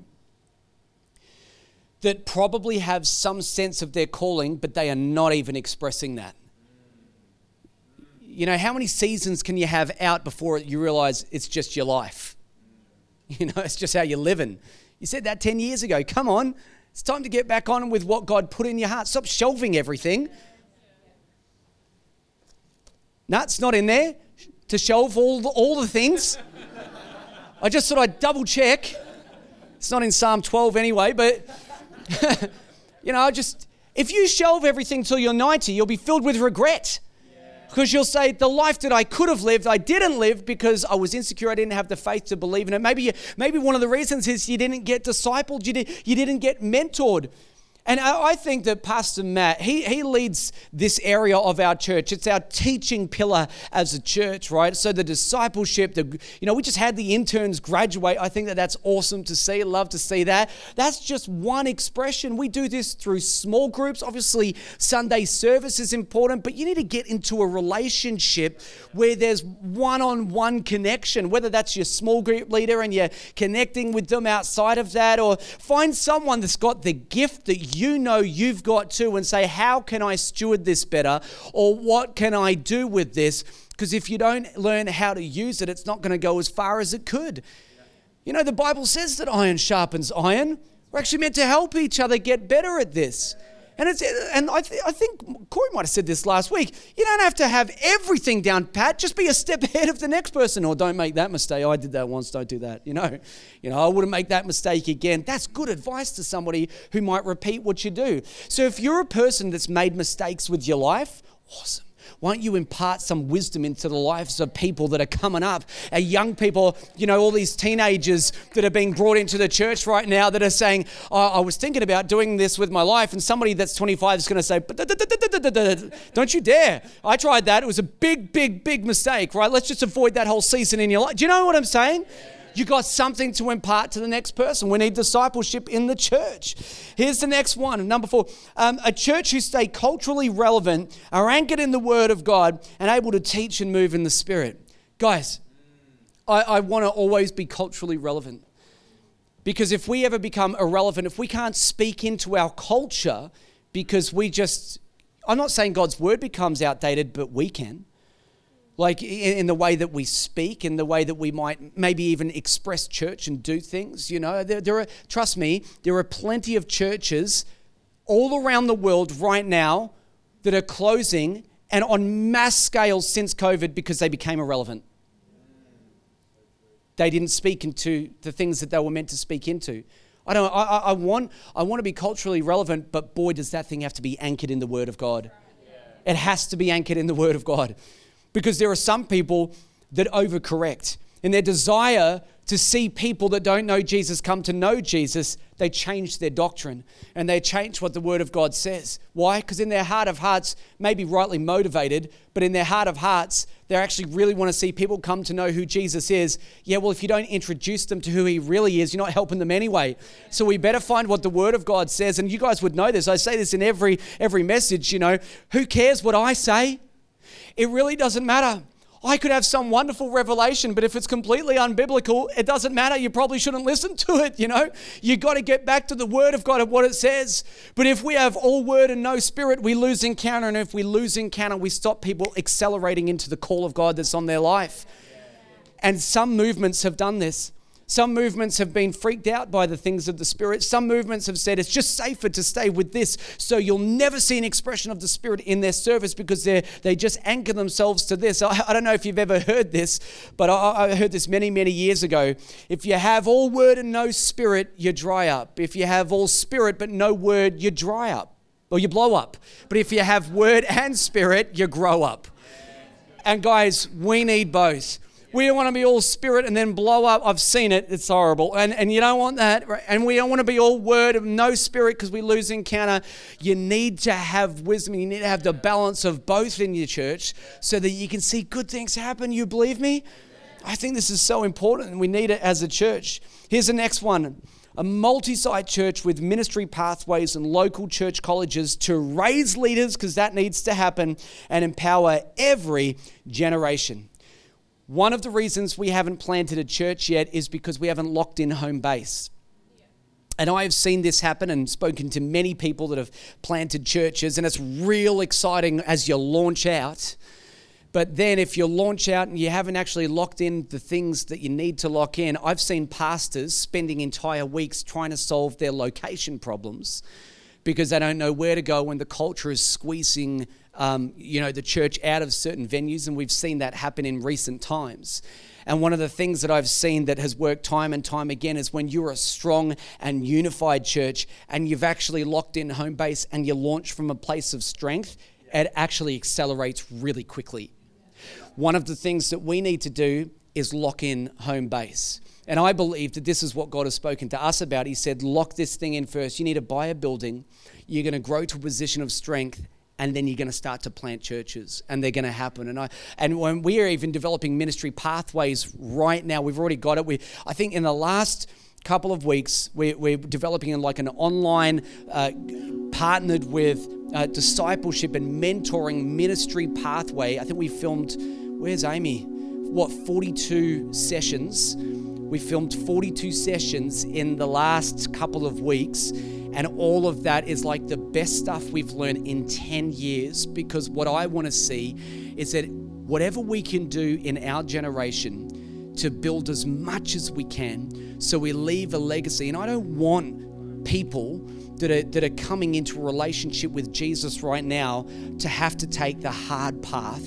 that probably have some sense of their calling, but they are not even expressing that. You know, how many seasons can you have out before you realize it's just your life? You know, it's just how you're living. You said that ten years ago. Come on. It's time to get back on with what God put in your heart. Stop shelving everything. No, it's not in there to shelve all the, all the things. I just thought I'd double check. It's not in Psalm twelve anyway, but, you know, I just, if you shelve everything till you're ninety, you'll be filled with regret, because you'll say, the life that I could have lived, I didn't live because I was insecure. I didn't have the faith to believe in it. Maybe you, maybe one of the reasons is you didn't get discipled. You, did, you didn't get mentored. And I, I think that Pastor Matt, he, he leads this area of our church. It's our teaching pillar as a church, right? So the discipleship, the, you know, we just had the interns graduate. I think that that's awesome to see. Love to see that. That's just one expression. We do this through small groups. Obviously, Sunday service is important, but you need to get into a relationship where there's one-on-one connection, whether that's your small group leader and you're connecting with them outside of that, or find someone that's got the gift that you you know you've got to, and say, how can I steward this better, or what can I do with this? Because if you don't learn how to use it, it's not going to go as far as it could. You know, the Bible says that iron sharpens iron. We're actually meant to help each other get better at this. And it's and I, th- I think Corey might have said this last week. You don't have to have everything down pat. Just be a step ahead of the next person, or don't make that mistake. I did that once. Don't do that. You know, you know, I wouldn't make that mistake again. That's good advice to somebody who might repeat what you do. So if you're a person that's made mistakes with your life, awesome. Why don't you impart some wisdom into the lives of people that are coming up, our young people, you know, all these teenagers that are being brought into the church right now that are saying, oh, I was thinking about doing this with my life, and somebody that's twenty-five is going to say, don't you dare. I tried that. It was a big, big, big mistake, right? Let's just avoid that whole season in your life. Do you know what I'm saying? You got something to impart to the next person. We need discipleship in the church. Here's the next one, number four. Um, a church who stay culturally relevant, are anchored in the Word of God, and able to teach and move in the Spirit. Guys, I, I want to always be culturally relevant, because if we ever become irrelevant, if we can't speak into our culture because we just, I'm not saying God's Word becomes outdated, but we can. Like in the way that we speak, in the way that we might maybe even express church and do things, you know. There, there are, trust me, there are plenty of churches all around the world right now that are closing, and on mass scale since COVID, because they became irrelevant. They didn't speak into the things that they were meant to speak into. I don't. I, I want. I want to be culturally relevant, but boy, does that thing have to be anchored in the Word of God. It has to be anchored in the Word of God. Because there are some people that overcorrect. In their desire to see people that don't know Jesus come to know Jesus, they change their doctrine and they change what the Word of God says. Why? Because in their heart of hearts, maybe rightly motivated, but in their heart of hearts, they actually really want to see people come to know who Jesus is. Yeah, well, if you don't introduce them to who he really is, you're not helping them anyway. So we better find what the Word of God says. And you guys would know this. I say this in every every message, you know. Who cares what I say? It really doesn't matter. I could have some wonderful revelation, but if it's completely unbiblical, it doesn't matter. You probably shouldn't listen to it, you know. You got to get back to the Word of God and what it says. But if we have all Word and no Spirit, we lose encounter. And if we lose encounter, we stop people accelerating into the call of God that's on their life. And some movements have done this. Some movements have been freaked out by the things of the Spirit. Some movements have said it's just safer to stay with this, so you'll never see an expression of the Spirit in their service because they they just anchor themselves to this. I, I don't know if you've ever heard this, but I, I heard this many, many years ago. If you have all Word and no Spirit, you dry up. If you have all Spirit but no Word, you dry up or you blow up. But if you have Word and Spirit, you grow up. And guys, we need both. We don't want to be all Spirit and then blow up. I've seen it. It's horrible. And and you don't want that. Right? And we don't want to be all Word and no Spirit because we lose encounter. You need to have wisdom. You need to have the balance of both in your church so that you can see good things happen. You believe me? I think this is so important and we need it as a church. Here's the next one. A multi-site church with ministry pathways and local church colleges to raise leaders, because that needs to happen, and empower every generation. One of the reasons we haven't planted a church yet is because we haven't locked in home base. And I have seen this happen and spoken to many people that have planted churches, and it's real exciting as you launch out. But then if you launch out and you haven't actually locked in the things that you need to lock in, I've seen pastors spending entire weeks trying to solve their location problems because they don't know where to go when the culture is squeezing Um, you know, the church out of certain venues, and we've seen that happen in recent times. And one of the things that I've seen that has worked time and time again is when you're a strong and unified church and you've actually locked in home base and you launch from a place of strength, it actually accelerates really quickly. One of the things that we need to do is lock in home base. And I believe that this is what God has spoken to us about. He said, lock this thing in first. You need to buy a building. You're going to grow to a position of strength, and then you're going to start to plant churches, and they're going to happen. And I, and when we are even developing ministry pathways right now, we've already got it. We, I think in the last couple of weeks, we, we're developing like an online uh, partnered with uh, discipleship and mentoring ministry pathway. I think we filmed, where's Amy? What, forty-two sessions? We filmed forty-two sessions in the last couple of weeks. And all of that is like the best stuff we've learned in ten years, because what I want to see is that whatever we can do in our generation to build as much as we can so we leave a legacy. And I don't want people that are, that are coming into a relationship with Jesus right now to have to take the hard path,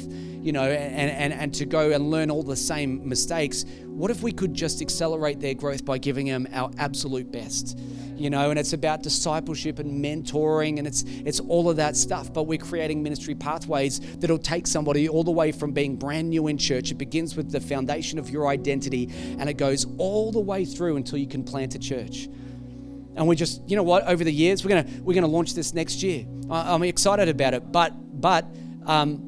you know, and, and, and to go and learn all the same mistakes. What if we could just accelerate their growth by giving them our absolute best? You know, and it's about discipleship and mentoring, and it's it's all of that stuff. But we're creating ministry pathways that'll take somebody all the way from being brand new in church. It begins with the foundation of your identity, and it goes all the way through until you can plant a church. And we just, you know what, over the years, we're gonna we're gonna launch this next year. I'm excited about it, but but um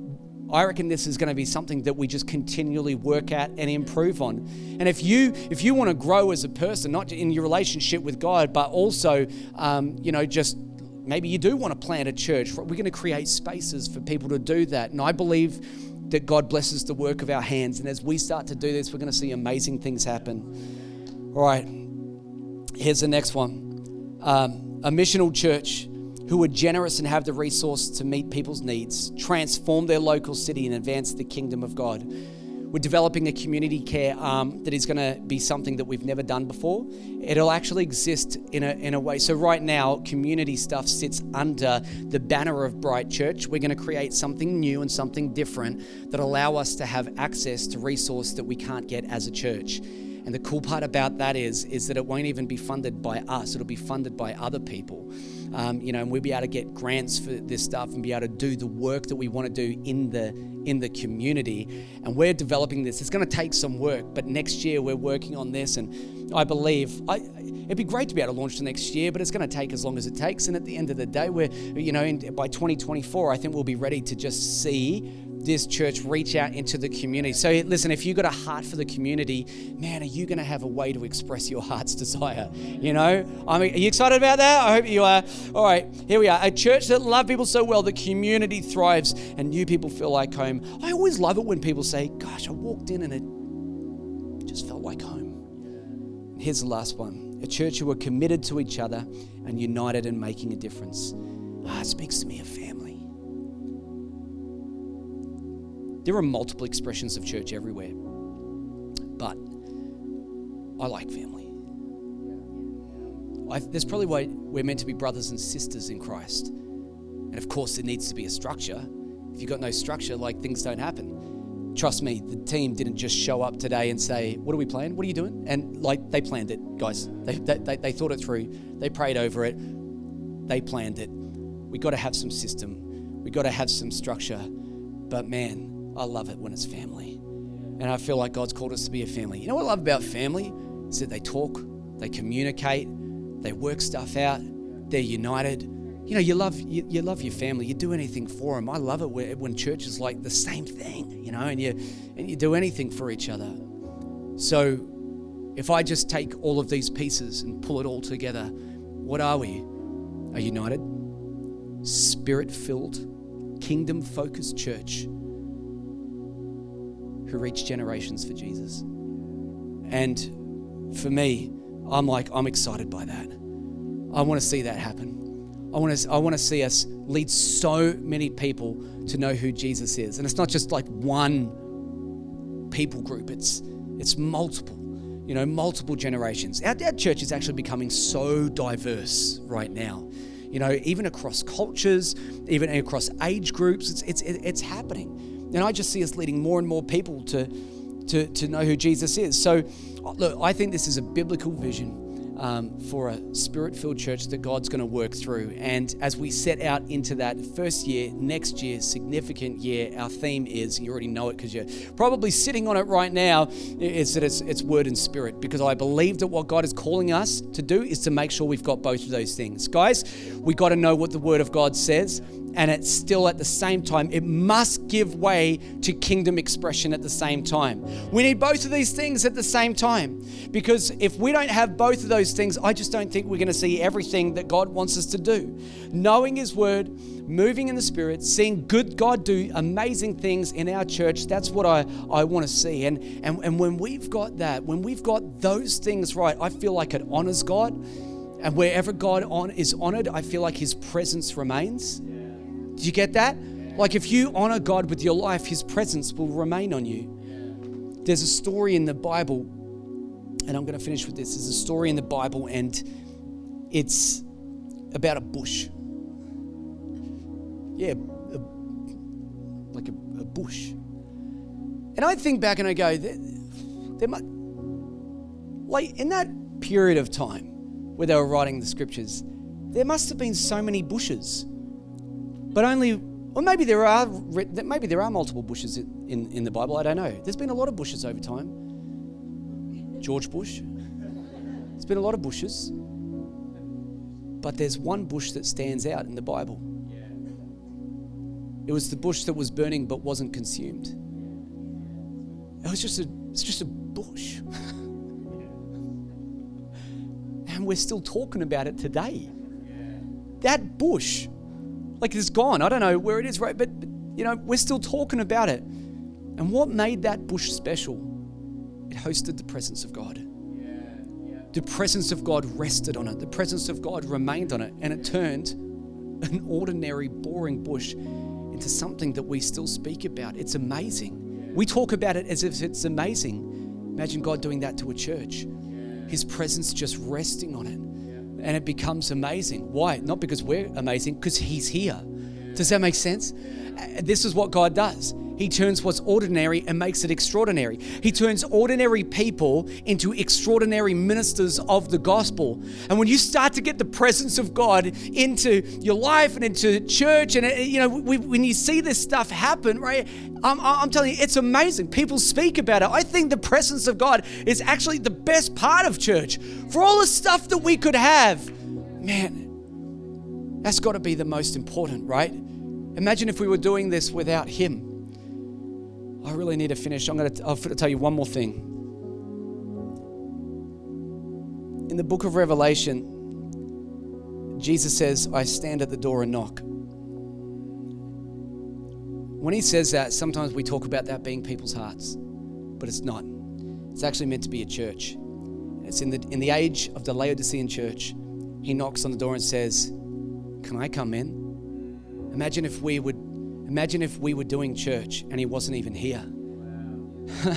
I reckon this is going to be something that we just continually work at and improve on. And if you if you want to grow as a person, not in your relationship with God, but also, um, you know, just maybe you do want to plant a church. We're going to create spaces for people to do that. And I believe that God blesses the work of our hands. And as we start to do this, we're going to see amazing things happen. All right, here's the next one. Um, a missional church who are generous and have the resource to meet people's needs, transform their local city, and advance the kingdom of God. We're developing a community care arm that is going to be something that we've never done before. It'll actually exist in a in a way. So right now, community stuff sits under the banner of Bright Church. We're going to create something new and something different that allow us to have access to resource that we can't get as a church. And the cool part about that is, is that it won't even be funded by us. It'll be funded by other people. Um, you know, and we'll be able to get grants for this stuff and be able to do the work that we want to do in the in the community. And we're developing this. It's going to take some work, but next year we're working on this. And I believe I, it'd be great to be able to launch the next year, but it's going to take as long as it takes. And at the end of the day, we're, you know, in, by twenty twenty-four, I think we'll be ready to just see this church reach out into the community. So listen, if you've got a heart for the community, man, are you going to have a way to express your heart's desire? You know, I mean, are you excited about that? I hope you are. All right, here we are. A church that loves people so well, the community thrives and new people feel like home. I always love it when people say, gosh, I walked in and it just felt like home. Here's the last one. A church who are committed to each other and united in making a difference. Ah, it speaks to me of family. There are multiple expressions of church everywhere, but I like family. I, that's probably why we're meant to be brothers and sisters in Christ. And of course, there needs to be a structure. If you've got no structure, like, things don't happen. Trust me, the team didn't just show up today and say, what are we playing? What are you doing? And like, they planned it, guys. They, they, they, they thought it through. They prayed over it. They planned it. We got to have some system. We got to have some structure. But man, I love it when it's family. And I feel like God's called us to be a family. You know what I love about family? Is that they talk, they communicate, they work stuff out, they're united. You know, you love you, you love your family. You do anything for them. I love it when, when church is like the same thing, you know, and you and you do anything for each other. So if I just take all of these pieces and pull it all together, what are we? A united, spirit-filled, kingdom-focused church who reach generations for Jesus. And for me, I'm like, I'm excited by that. I want to see that happen. I want to I want to see us lead so many people to know who Jesus is. And it's not just like one people group. It's it's multiple, you know, multiple generations. Our, our church is actually becoming so diverse right now. You know, even across cultures, even across age groups, it's it's it's happening. And I just see us leading more and more people to to to know who Jesus is. So look, I think this is a biblical vision. Um, for a spirit-filled church that God's going to work through. And as we set out into that first year, next year, significant year, our theme is, and you already know it because you're probably sitting on it right now, is that it's, it's word and spirit, because I believe that what God is calling us to do is to make sure we've got both of those things. Guys, we got to know what the word of God says, and it's still at the same time, it must give way to kingdom expression at the same time. We need both of these things at the same time, because if we don't have both of those things, I just don't think we're going to see everything that God wants us to do. Knowing His Word, moving in the Spirit, seeing good God do amazing things in our church, that's what I, I want to see. And, and, and when we've got that, when we've got those things right, I feel like it honors God. And wherever God on, is honored, I feel like His presence remains. Do you get that? Like, if you honor God with your life, His presence will remain on you. There's a story in the Bible, and I'm going to finish with this. There's a story in the Bible, and it's about a bush. Yeah, a, like a, a bush. And I think back and I go, there, there might, like in that period of time where they were writing the scriptures, there must have been so many bushes. But only, or maybe there are maybe there are multiple bushes in, in, in the Bible. I don't know. There's been a lot of bushes over time. George Bush. There's been a lot of bushes. But there's one bush that stands out in the Bible. It was the bush that was burning but wasn't consumed. It was just a, it's just a bush. And we're still talking about it today. That bush. Like, it's gone. I don't know where it is, right? But, but, you know, we're still talking about it. And what made that bush special? It hosted the presence of God. Yeah, yeah. The presence of God rested on it. The presence of God remained on it. And it turned an ordinary, boring bush into something that we still speak about. It's amazing. Yeah. We talk about it as if it's amazing. Imagine God doing that to a church. Yeah. His presence just resting on it. And it becomes amazing. Why? Not because we're amazing, because He's here. Does that make sense? This is what God does. He turns what's ordinary and makes it extraordinary. He turns ordinary people into extraordinary ministers of the gospel. And when you start to get the presence of God into your life and into church, and you know, we, when you see this stuff happen, right? I'm, I'm telling you, it's amazing. People speak about it. I think the presence of God is actually the best part of church. For all the stuff that we could have, man, that's got to be the most important, right? Imagine if we were doing this without Him. I really need to finish. I'm going to, I'll tell you one more thing. In the book of Revelation, Jesus says, I stand at the door and knock. When he says that, sometimes we talk about that being people's hearts, but it's not. It's actually meant to be a church. It's in the in the age of the Laodicean church. He knocks on the door and says, can I come in? Imagine if we would imagine if we were doing church and he wasn't even here. Wow.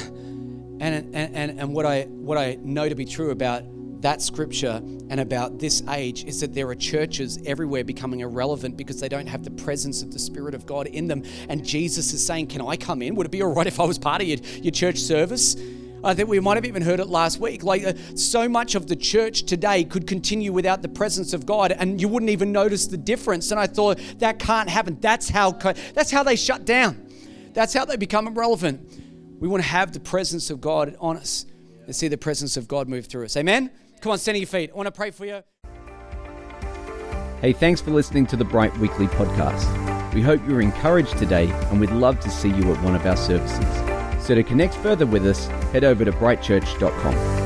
and, and and and what I what I know to be true about that scripture and about this age is that there are churches everywhere becoming irrelevant because they don't have the presence of the Spirit of God in them. And Jesus is saying, can I come in? Would it be all right if I was part of your, your church service? I think we might have even heard it last week. Like uh, so much of the church today could continue without the presence of God and you wouldn't even notice the difference. And I thought, that can't happen. That's how, that's how they shut down. That's how they become irrelevant. We want to have the presence of God on us and see the presence of God move through us. Amen? Come on, stand on your feet. I want to pray for you. Hey, thanks for listening to the Bright Weekly Podcast. We hope you were encouraged today and we'd love to see you at one of our services. So to connect further with us, head over to bright church dot com.